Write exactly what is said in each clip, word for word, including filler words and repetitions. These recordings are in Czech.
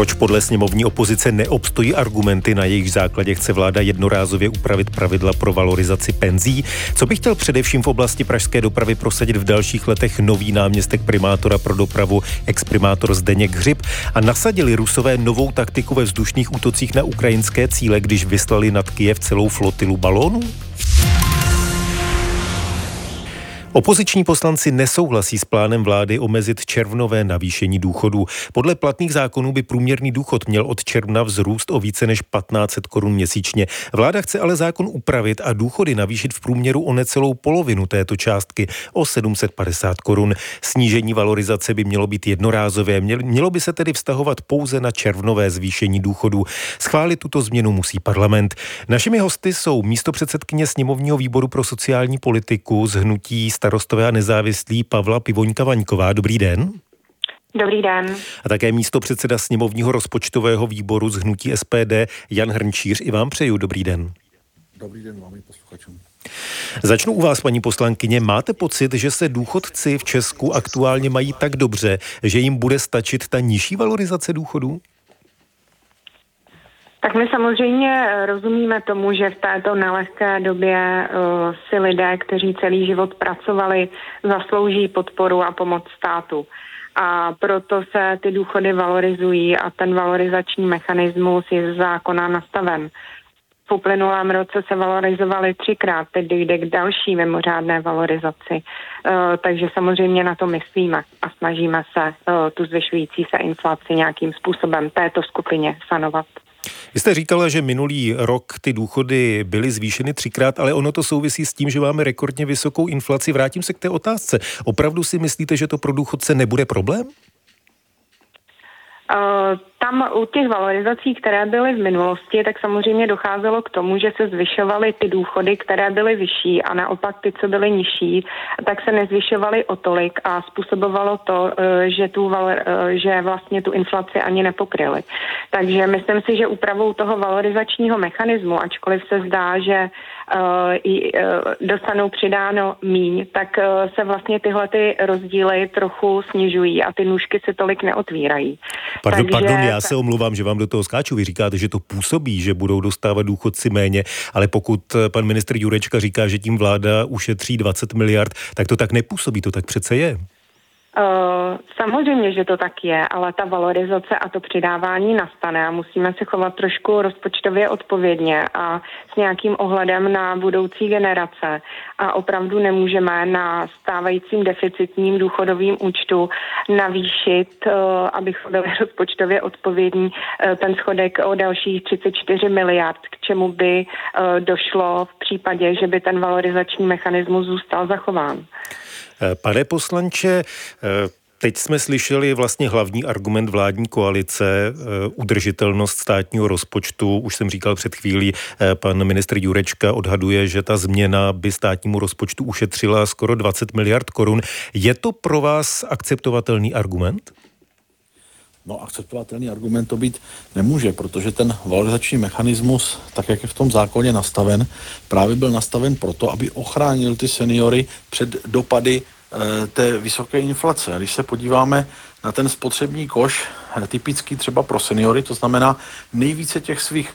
Proč podle sněmovní opozice neobstojí argumenty, na jejich základě chce vláda jednorázově upravit pravidla pro valorizaci penzí? Co by chtěl především v oblasti pražské dopravy prosadit v dalších letech nový náměstek primátora pro dopravu, exprimátor Zdeněk Hřib? A nasadili Rusové novou taktiku ve vzdušných útocích na ukrajinské cíle, když vyslali nad Kyjev celou flotilu balónů? Opoziční poslanci nesouhlasí s plánem vlády omezit červnové navýšení důchodů. Podle platných zákonů by průměrný důchod měl od června vzrůst o více než patnáct set korun měsíčně. Vláda chce ale zákon upravit a důchody navýšit v průměru o necelou polovinu této částky, o sedm set padesát korun. Snížení valorizace by mělo být jednorázové, mělo by se tedy vztahovat pouze na červnové zvýšení důchodů. Schválit tuto změnu musí parlament. Našimi hosty jsou místopředsedkyně sněmovního výboru pro sociální politiku z hnutí Starostové a nezávislí Pavla Pivoňka Vaníková. Dobrý den. Dobrý den. A také místopředseda sněmovního rozpočtového výboru z hnutí S P D Jan Hrnčíř. I vám přeju dobrý den. Dobrý den vám i posluchačům. Začnu u vás, paní poslankyně. Máte pocit, že se důchodci v Česku aktuálně mají tak dobře, že jim bude stačit ta nižší valorizace důchodů? Tak my samozřejmě rozumíme tomu, že v této nelehké době uh, si lidé, kteří celý život pracovali, zaslouží podporu a pomoc státu. A proto se ty důchody valorizují a ten valorizační mechanismus je z zákona nastaven. V uplynulém roce se valorizovaly třikrát, teď jde k další mimořádné valorizaci. Uh, takže samozřejmě na to myslíme a snažíme se uh, tu zvyšující se inflaci nějakým způsobem této skupině sanovat. Vy jste říkala, že minulý rok ty důchody byly zvýšeny třikrát, ale ono to souvisí s tím, že máme rekordně vysokou inflaci. Vrátím se k té otázce. Opravdu si myslíte, že to pro důchodce nebude problém? Uh, tam u těch valorizací, které byly v minulosti, tak samozřejmě docházelo k tomu, že se zvyšovaly ty důchody, které byly vyšší a naopak ty, co byly nižší, tak se nezvyšovaly o tolik a způsobovalo to, uh, že, tu valor, uh, že vlastně tu inflaci ani nepokryly. Takže myslím si, že úpravou toho valorizačního mechanismu, ačkoliv se zdá, že uh, i, uh, dostanou přidáno míň, tak uh, se vlastně tyhle ty rozdíly trochu snižují a ty nůžky se tolik neotvírají. Pardon, Takže... pardon, já se omluvám, že vám do toho skáču. Vy říkáte, že to působí, že budou dostávat důchodci méně, ale pokud pan ministr Jurečka říká, že tím vláda ušetří dvacet miliard, tak to tak nepůsobí, to tak přece je. Uh, samozřejmě, že to tak je, ale ta valorizace a to přidávání nastane a musíme se chovat trošku rozpočtově odpovědně a s nějakým ohledem na budoucí generace a opravdu nemůžeme na stávajícím deficitním důchodovým účtu navýšit, uh, abychom byli rozpočtově odpovědní, uh, ten schodek o dalších třicet čtyři miliard, k čemu by uh, došlo v případě, že by ten valorizační mechanismus zůstal zachován. Pane poslanče, teď jsme slyšeli vlastně hlavní argument vládní koalice, udržitelnost státního rozpočtu. Už jsem říkal před chvílí, pan ministr Jurečka odhaduje, že ta změna by státnímu rozpočtu ušetřila skoro dvacet miliard korun. Je to pro vás akceptovatelný argument? No, akceptovatelný argument to být nemůže, protože ten valorizační mechanismus, tak jak je v tom zákoně nastaven, právě byl nastaven proto, aby ochránil ty seniory před dopady e, té vysoké inflace. Když se podíváme na ten spotřební koš, typický třeba pro seniory, to znamená nejvíce těch svých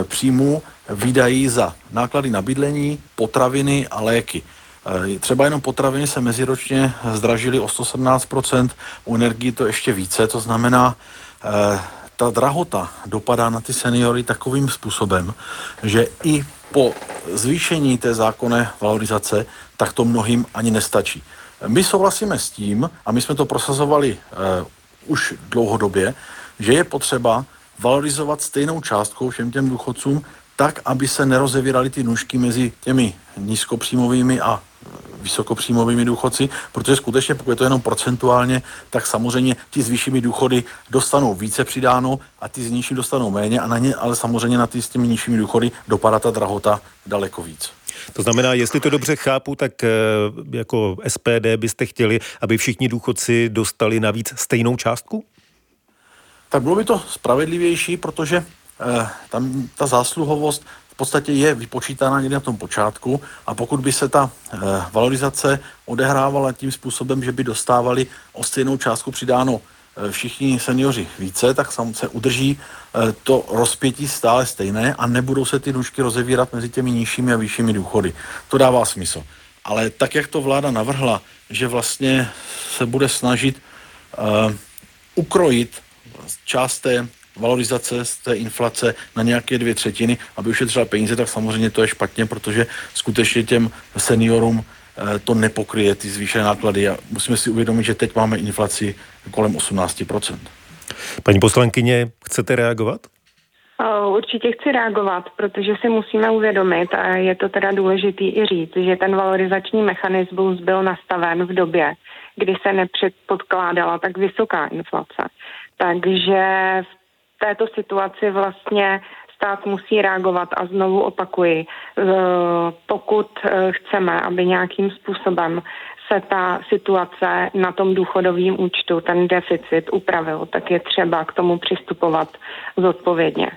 e, příjmů výdají za náklady na bydlení, potraviny a léky. Třeba jenom potraviny se meziročně zdražily o sto sedmnáct procent, u energii to ještě více, to znamená, ta drahota dopadá na ty seniory takovým způsobem, že i po zvýšení té zákonné valorizace, tak to mnohým ani nestačí. My souhlasíme s tím, a my jsme to prosazovali už dlouhodobě, že je potřeba valorizovat stejnou částkou všem těm důchodcům, tak, aby se nerozevíraly ty nůžky mezi těmi nízkopříjmovými a vysokopříjmovými důchodci, protože skutečně, pokud je to jenom procentuálně, tak samozřejmě ti s vyššími důchody dostanou více přidáno a ti s nižšími dostanou méně, a na ně, ale samozřejmě na ty s těmi nižšími důchody dopadá ta drahota daleko víc. To znamená, jestli to dobře chápu, tak jako S P D byste chtěli, aby všichni důchodci dostali navíc stejnou částku? Tak bylo by to spravedlivější, protože tam ta zásluhovost v podstatě je vypočítána někde na tom počátku a pokud by se ta valorizace odehrávala tím způsobem, že by dostávali o stejnou částku přidáno všichni seniori více, tak se udrží to rozpětí stále stejné a nebudou se ty nůžky rozevírat mezi těmi nižšími a vyššími důchody. To dává smysl. Ale tak, jak to vláda navrhla, že vlastně se bude snažit uh, ukrojit část té valorizace z té inflace na nějaké dvě třetiny, aby ušetřila peníze, tak samozřejmě to je špatně, protože skutečně těm seniorům to nepokryje ty zvýšené náklady a musíme si uvědomit, že teď máme inflaci kolem osmnáct procent. Paní poslankyně, chcete reagovat? Určitě chci reagovat, protože si musíme uvědomit, a je to teda důležitý i říct, že ten valorizační mechanismus byl nastaven v době, kdy se nepředpokládala tak vysoká inflace. Takže v této situaci vlastně stát musí reagovat a znovu opakuji, pokud chceme, aby nějakým způsobem se ta situace na tom důchodovém účtu, ten deficit upravil, tak je třeba k tomu přistupovat zodpovědně.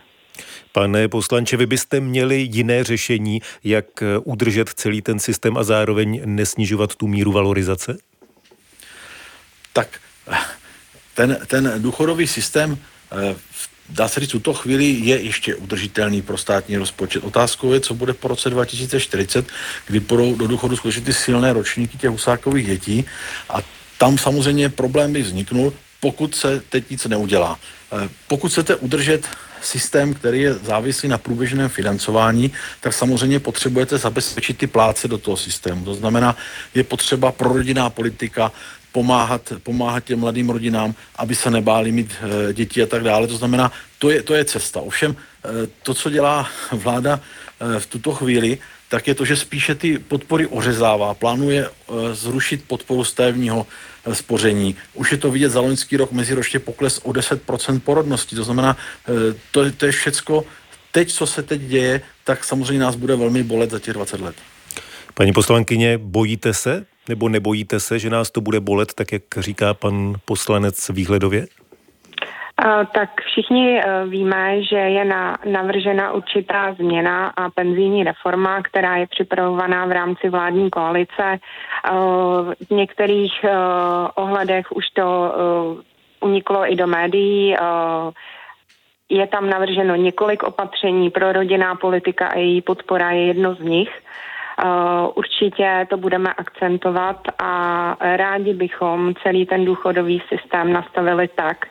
Pane poslanče, vy byste měli jiné řešení, jak udržet celý ten systém a zároveň nesnižovat tu míru valorizace? Tak ten, ten důchodový systém dá se říct, tuto chvíli je ještě udržitelný pro státní rozpočet. Otázkou je, co bude po roce dva tisíce čtyřicet, kdy půjdou do důchodu skutečně ty silné ročníky těch husákových dětí a tam samozřejmě problém by vzniknul, pokud se teď nic neudělá. Pokud chcete udržet systém, který je závislý na průběžném financování, tak samozřejmě potřebujete zabezpečit ty plátce do toho systému. To znamená, je potřeba prorodinná politika, pomáhat, pomáhat těm mladým rodinám, aby se nebáli mít e, děti a tak dále. To znamená, to je, to je cesta. Ovšem, e, to, co dělá vláda e, v tuto chvíli, tak je to, že spíše ty podpory ořezává. Plánuje e, zrušit podporu stavebního e, spoření. Už je to vidět za loňský rok meziročně pokles o deset procent porodnosti. To znamená, e, to, to je všecko. Teď, co se teď děje, tak samozřejmě nás bude velmi bolet za těch dvacet let. Paní poslankyně, bojíte se? Nebo nebojíte se, že nás to bude bolet, tak jak říká pan poslanec výhledově? Tak všichni víme, že je navržena určitá změna a penzijní reforma, která je připravovaná v rámci vládní koalice. V některých ohledech už to uniklo i do médií. Je tam navrženo několik opatření, prorodinná politika a její podpora je jedno z nich. Uh, určitě to budeme akcentovat a rádi bychom celý ten důchodový systém nastavili tak,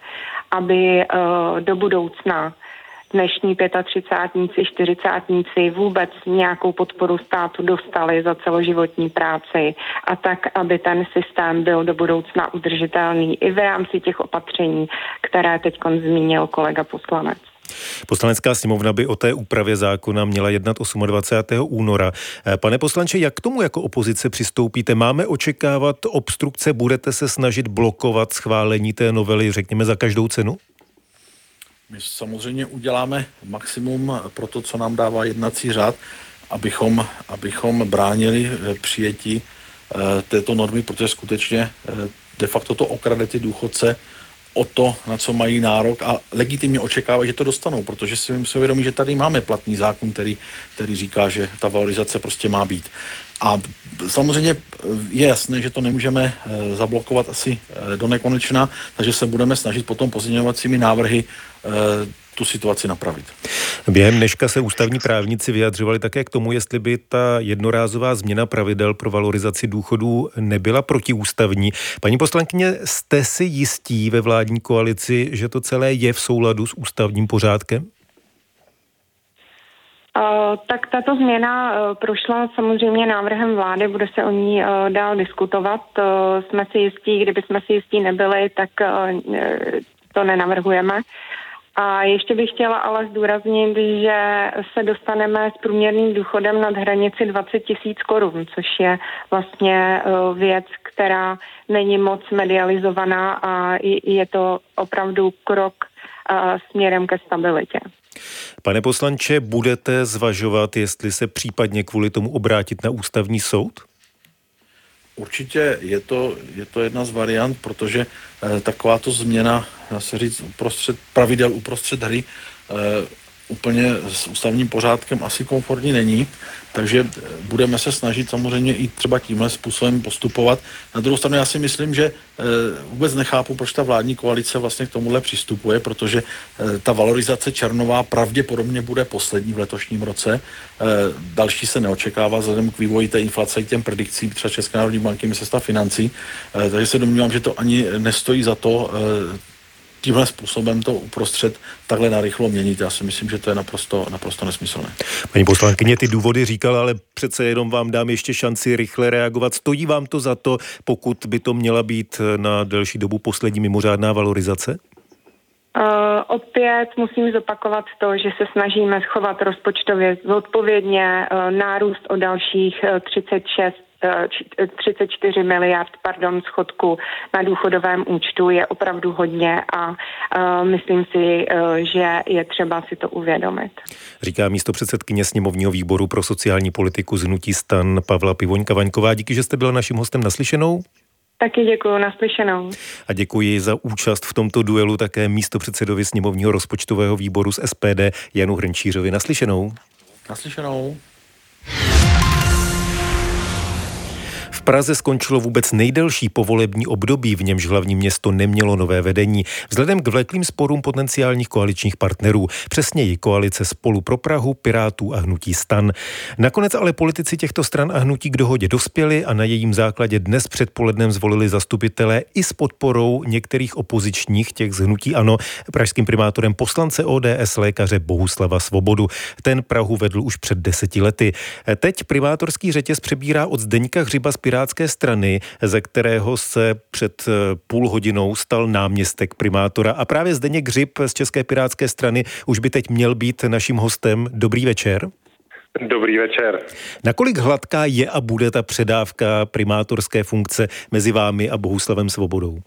aby uh, do budoucna dnešní třicátníci, čtyřicátníci vůbec nějakou podporu státu dostali za celoživotní práci a tak, aby ten systém byl do budoucna udržitelný i v rámci těch opatření, které teď zmínil kolega poslanec. Poslanecká sněmovna by o té úpravě zákona měla jednat dvacátého osmého února. Pane poslanče, jak k tomu jako opozice přistoupíte? Máme očekávat obstrukce? Budete se snažit blokovat schválení té novely, řekněme, za každou cenu? My samozřejmě uděláme maximum pro to, co nám dává jednací řád, abychom, abychom bránili přijetí této normy, protože skutečně de facto to okrade ty důchodce o to, na co mají nárok a legitimně očekávají, že to dostanou, protože si musíme uvědomit, že tady máme platný zákon, který, který říká, že ta valorizace prostě má být. A samozřejmě je jasné, že to nemůžeme zablokovat asi do nekonečna, takže se budeme snažit potom pozměňovacími návrhy tu situaci napravit. Během dneška se ústavní právníci vyjadřovali také k tomu, jestli by ta jednorázová změna pravidel pro valorizaci důchodů nebyla protiústavní. Paní poslankyně, jste si jistí ve vládní koalici, že to celé je v souladu s ústavním pořádkem? Tak tato změna prošla samozřejmě návrhem vlády, bude se o ní dál diskutovat. Jsme si jistí, kdybychom si jistí nebyli, tak to nenavrhujeme. A ještě bych chtěla ale zdůraznit, že se dostaneme s průměrným důchodem nad hranici dvacet tisíc korun, což je vlastně věc, která není moc medializovaná a je to opravdu krok směrem ke stabilitě. Pane poslanče, budete zvažovat, jestli se případně kvůli tomu obrátit na ústavní soud? Určitě je to, je to jedna z variant, protože e, takováto změna, dá se říct, uprostřed, pravidel uprostřed hry e, úplně s ústavním pořádkem asi komfortní není, takže budeme se snažit samozřejmě i třeba tímhle způsobem postupovat. Na druhou stranu já si myslím, že vůbec nechápu, proč ta vládní koalice vlastně k tomuhle přistupuje, protože ta valorizace červnová pravděpodobně bude poslední v letošním roce. Další se neočekává vzhledem k vývoji té inflace i těm predikcím třeba České národní banky, ministerstva financí, takže se domnívám, že to ani nestojí za to tímhle způsobem to uprostřed takhle narychlo měnit. Já si myslím, že to je naprosto, naprosto nesmyslné. Paní poslankyně, ty důvody říkala, ale přece jenom vám dám ještě šanci rychle reagovat. Stojí vám to za to, pokud by to měla být na delší dobu poslední mimořádná valorizace? Uh, opět musím zopakovat to, že se snažíme schovat rozpočtově zodpovědně uh, nárůst o dalších uh, třicet šest třicet čtyři miliard, pardon, schodku na důchodovém účtu je opravdu hodně a uh, myslím si, uh, že je třeba si to uvědomit. Říká místopředsedkyně sněmovního výboru pro sociální politiku z hnutí STAN Pavla Pivoňka Vaňková. Díky, že jste byla naším hostem. Naslyšenou. Taky děkuji, naslyšenou. A děkuji za účast v tomto duelu také místopředsedovi sněmovního rozpočtového výboru z S P D Janu Hrnčířovi. Naslyšenou. Naslyšenou. V Praze skončilo vůbec nejdelší povolební období, v němž hlavní město nemělo nové vedení. Vzhledem k vleklým sporům potenciálních koaličních partnerů, přesněji koalice Spolu pro Prahu, Pirátů a hnutí STAN. Nakonec ale politici těchto stran a hnutí k dohodě dospěli a na jejím základě dnes předpolednem zvolili zastupitelé i s podporou některých opozičních, těch z hnutí ANO, pražským primátorem poslance O D S lékaře Bohuslava Svobodu. Ten Prahu vedl už před deseti lety. Teď primátorský řetěz přebírá od Zdeňka Hřiba z Pirátské strany, ze kterého se před půl hodinou stal náměstek primátora. A právě Zdeněk Hřib z České pirátské strany už by teď měl být naším hostem. Dobrý večer. Dobrý večer. Nakolik hladká je a bude ta předávka primátorské funkce mezi vámi a Bohuslavem Svobodou?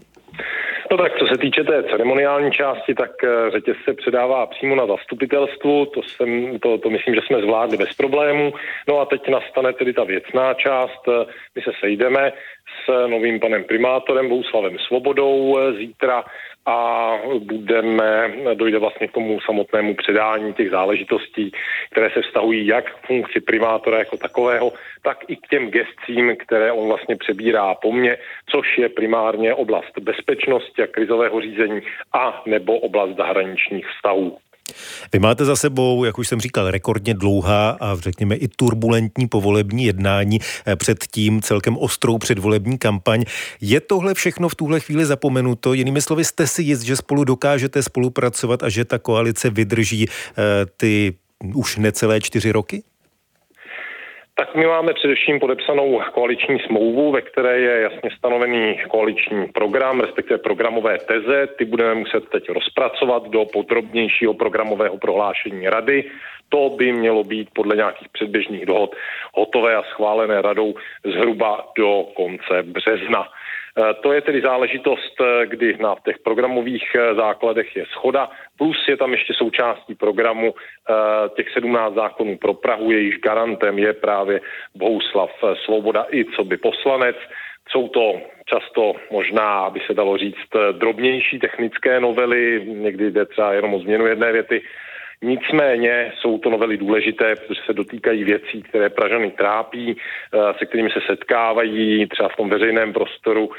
No tak, co se týče té ceremoniální části, tak řetěz se předává přímo na zastupitelstvu, to, jsem, to, to myslím, že jsme zvládli bez problémů. No a teď nastane tedy ta věcná část, my se sejdeme s novým panem primátorem Bohuslavem Svobodou zítra a budeme, dojde vlastně k tomu samotnému předání těch záležitostí, které se vztahují jak k funkci primátora jako takového, tak i k těm gescím, které on vlastně přebírá po mně, což je primárně oblast bezpečnosti a krizového řízení a nebo oblast zahraničních vztahů. Vy máte za sebou, jak už jsem říkal, rekordně dlouhá a řekněme i turbulentní povolební jednání, předtím celkem ostrou předvolební kampaň. Je tohle všechno v tuhle chvíli zapomenuto? Jinými slovy, jste si jist, že spolu dokážete spolupracovat a že ta koalice vydrží ty už necelé čtyři roky? Tak my máme především podepsanou koaliční smlouvu, ve které je jasně stanovený koaliční program, respektive programové teze. Ty budeme muset teď rozpracovat do podrobnějšího programového prohlášení rady. To by mělo být podle nějakých předběžných dohod hotové a schválené radou zhruba do konce března. To je tedy záležitost, kdy na těch programových základech je shoda, plus je tam ještě součástí programu těch sedmnáct zákonů pro Prahu, jejíž garantem je právě Bohuslav Svoboda i coby poslanec. Jsou to často možná, aby se dalo říct, drobnější technické novely, někdy jde třeba jenom o změnu jedné věty. Nicméně jsou to novely důležité, protože se dotýkají věcí, které Pražany trápí, se kterými se setkávají třeba v tom veřejném prostoru,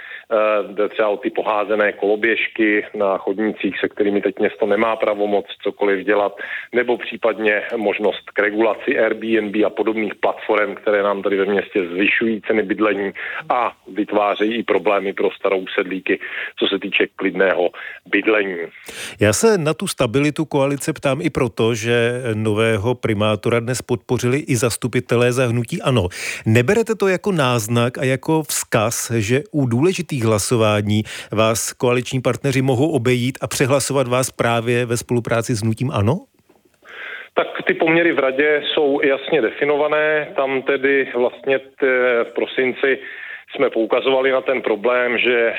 třeba o ty poházené koloběžky na chodnících, se kterými teď město nemá pravomoc cokoliv dělat, nebo případně možnost k regulaci Airbnb a podobných platform, které nám tady ve městě zvyšují ceny bydlení a vytvářejí i problémy pro starou sedlíky, co se týče klidného bydlení. Já se na tu stabilitu koalice ptám i proto, protože nového primátora dnes podpořili i zastupitelé za hnutí ANO. Neberete to jako náznak a jako vzkaz, že u důležitých hlasování vás koaliční partneři mohou obejít a přehlasovat vás právě ve spolupráci s hnutím ANO? Tak ty poměry v radě jsou jasně definované. Tam tedy vlastně t- v prosinci jsme poukazovali na ten problém, že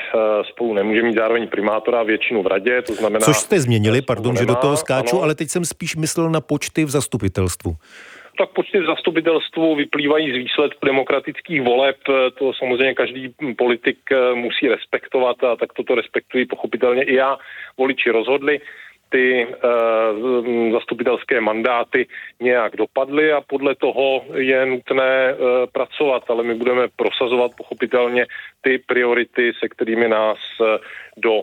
Spolu nemůže mít zároveň primátora většinu v radě, to znamená... Což jste změnili, pardon, nemá, že do toho skáču, ano. Ale teď jsem spíš myslel na počty v zastupitelstvu. Tak počty v zastupitelstvu vyplývají z výsledku demokratických voleb, to samozřejmě každý politik musí respektovat a tak toto respektují pochopitelně i já, voliči rozhodli. ty uh, zastupitelské mandáty nějak dopadly a podle toho je nutné uh, pracovat, ale my budeme prosazovat pochopitelně ty priority, se kterými nás uh, do uh,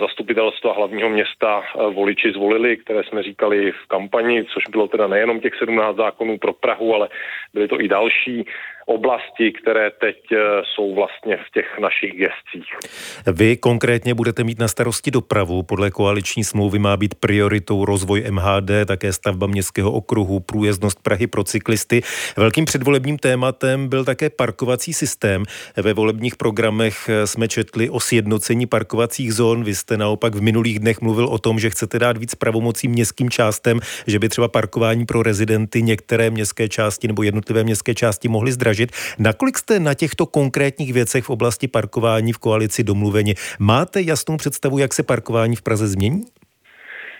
zastupitelstva hlavního města uh, voliči zvolili, které jsme říkali v kampani, což bylo teda nejenom těch sedmnáct zákonů pro Prahu, ale byly to i další oblasti, které teď jsou vlastně v těch našich gescích. Vy konkrétně budete mít na starosti dopravu. Podle koaliční smlouvy má být prioritou rozvoj M H D, také stavba městského okruhu, průjezdnost Prahy pro cyklisty. Velkým předvolebním tématem byl také parkovací systém. Ve volebních programech jsme četli o sjednocení parkovacích zón. Vy jste naopak v minulých dnech mluvil o tom, že chcete dát víc pravomocí městským částem, že by třeba parkování pro rezidenty některé městské části nebo jednotlivé městské části mohly zdražit. Nakolik jste na těchto konkrétních věcech v oblasti parkování v koalici domluveni? Máte jasnou představu, jak se parkování v Praze změní?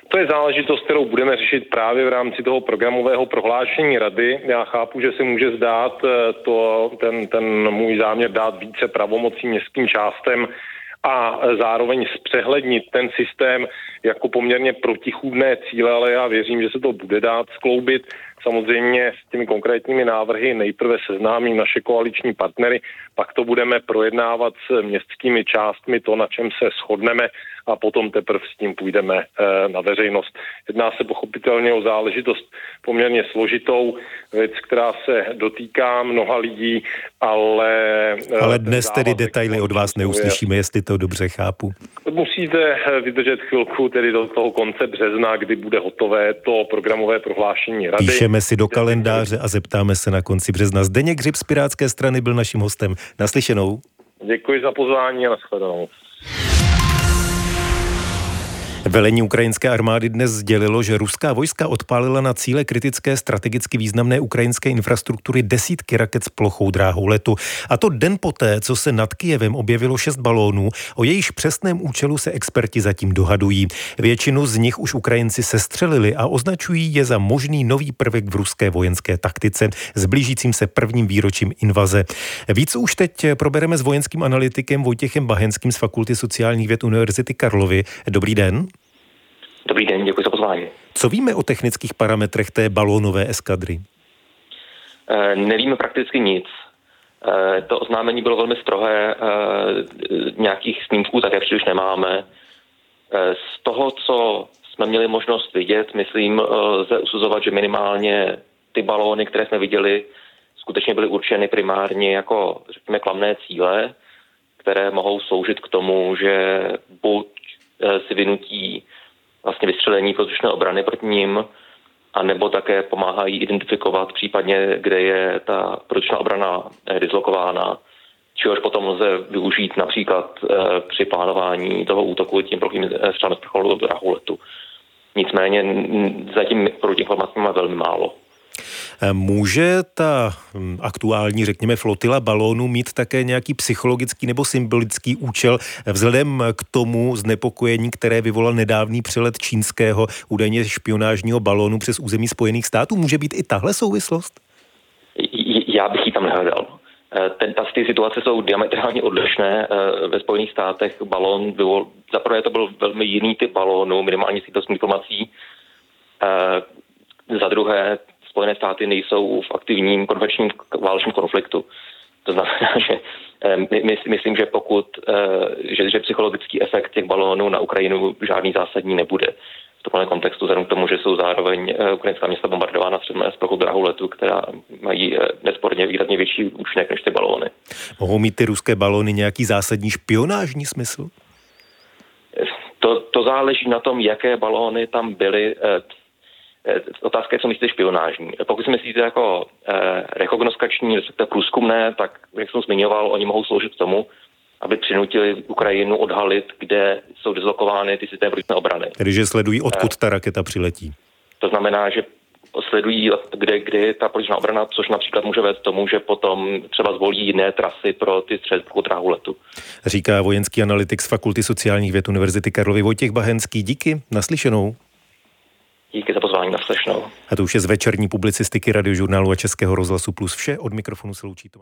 To je záležitost, kterou budeme řešit právě v rámci toho programového prohlášení rady. Já chápu, že se může zdát to, ten, ten můj záměr dát více pravomocí městským částem a zároveň zpřehlednit ten systém jako poměrně protichůdné cíle, ale já věřím, že se to bude dát skloubit. Samozřejmě s těmi konkrétními návrhy nejprve seznámím naše koaliční partnery, pak to budeme projednávat s městskými částmi, to, na čem se shodneme, a potom teprve s tím půjdeme na veřejnost. Jedná se pochopitelně o záležitost poměrně složitou, věc, která se dotýká mnoha lidí, ale... Ale dnes tedy detaily od vás neuslyšíme, jestli to dobře chápu. Musíte vydržet chvilku tedy do toho konce března, kdy bude hotové to programové prohlášení rady. Píšeme si do kalendáře a zeptáme se na konci března. Zdeněk Hřib z Pirátské strany byl naším hostem. Naslyšenou. Děkuji za pozvání a nashledanou. Velení ukrajinské armády dnes sdělilo, že ruská vojska odpálila na cíle kritické strategicky významné ukrajinské infrastruktury desítky raket s plochou dráhou letu. A to den poté, co se nad Kyjevem objevilo šest balónů, o jejichž přesném účelu se experti zatím dohadují. Většinu z nich už Ukrajinci sestřelili a označují je za možný nový prvek v ruské vojenské taktice s blížícím se prvním výročím invaze. Víc už teď probereme s vojenským analytikem Vojtěchem Bahenským z Fakulty sociálních věd Univerzity Karlovy. Dobrý den. Dobrý den, děkuji za pozvání. Co víme o technických parametrech té balónové eskadry? E, nevíme prakticky nic. E, to oznámení bylo velmi strohé, e, nějakých snímků také příliš nemáme. E, z toho, co jsme měli možnost vidět, myslím, lze usuzovat, že minimálně ty balóny, které jsme viděli, skutečně byly určeny primárně jako, řekněme, klamné cíle, které mohou sloužit k tomu, že buď si vynutí vlastně vystřelení vzdušné obrany proti ním, anebo také pomáhají identifikovat případně, kde je ta vzdušná obrana dislokována, čehož potom lze využít například eh, při plánování toho útoku tím plochým střelem z vrcholu dráhou letu. Nicméně zatím protiinformací máme velmi málo. Může ta aktuální, řekněme, flotila balónů mít také nějaký psychologický nebo symbolický účel vzhledem k tomu znepokojení, které vyvolal nedávný přelet čínského údajně špionážního balónu přes území Spojených států? Může být i tahle souvislost? Já bych ji tam nehledal. Ty situace jsou diametrálně odlišné. Ve Spojených státech balón byl, zaprvé to byl velmi jiný typ balónu, minimálně s tím informací. Za druhé, Spojené státy nejsou v aktivním konvenčním válečném konfliktu. To znamená, že my, myslím, že pokud, že, že psychologický efekt těch balónů na Ukrajinu žádný zásadní nebude. V tomhle kontextu, vzhledem k tomu, že jsou zároveň ukrajinská města bombardována střelbou z plochou dráhou letu, která mají nesporně výrazně větší účinek než ty balóny. Mohou mít ty ruské balóny nějaký zásadní špionážní smysl? To, to záleží na tom, jaké balóny tam byly. Otázka je, co myslíte špionážní. Pokud si myslíte jako eh, rekognoskační, respektive průzkumné, tak, jak jsem zmiňoval, oni mohou sloužit k tomu, aby přinutili Ukrajinu odhalit, kde jsou dislokovány ty systémy protivzdušné obrany. Tedy, že sledují, odkud eh, ta raketa přiletí. To znamená, že sledují, kde, kde je ta protivzdušná obrana, což například může vést k tomu, že potom třeba zvolí jiné trasy pro ty střelby z dráhu letu. Říká vojenský analytik z Fakulty sociálních věd Univerzity Karlovy Vojtěch Bahenský. Díky, naslyšenou. Díky za pozvání, naslyšenou. A to už je z večerní publicistiky Radiožurnálu a Českého rozhlasu Plus vše. Od mikrofonu se loučí Tomáš.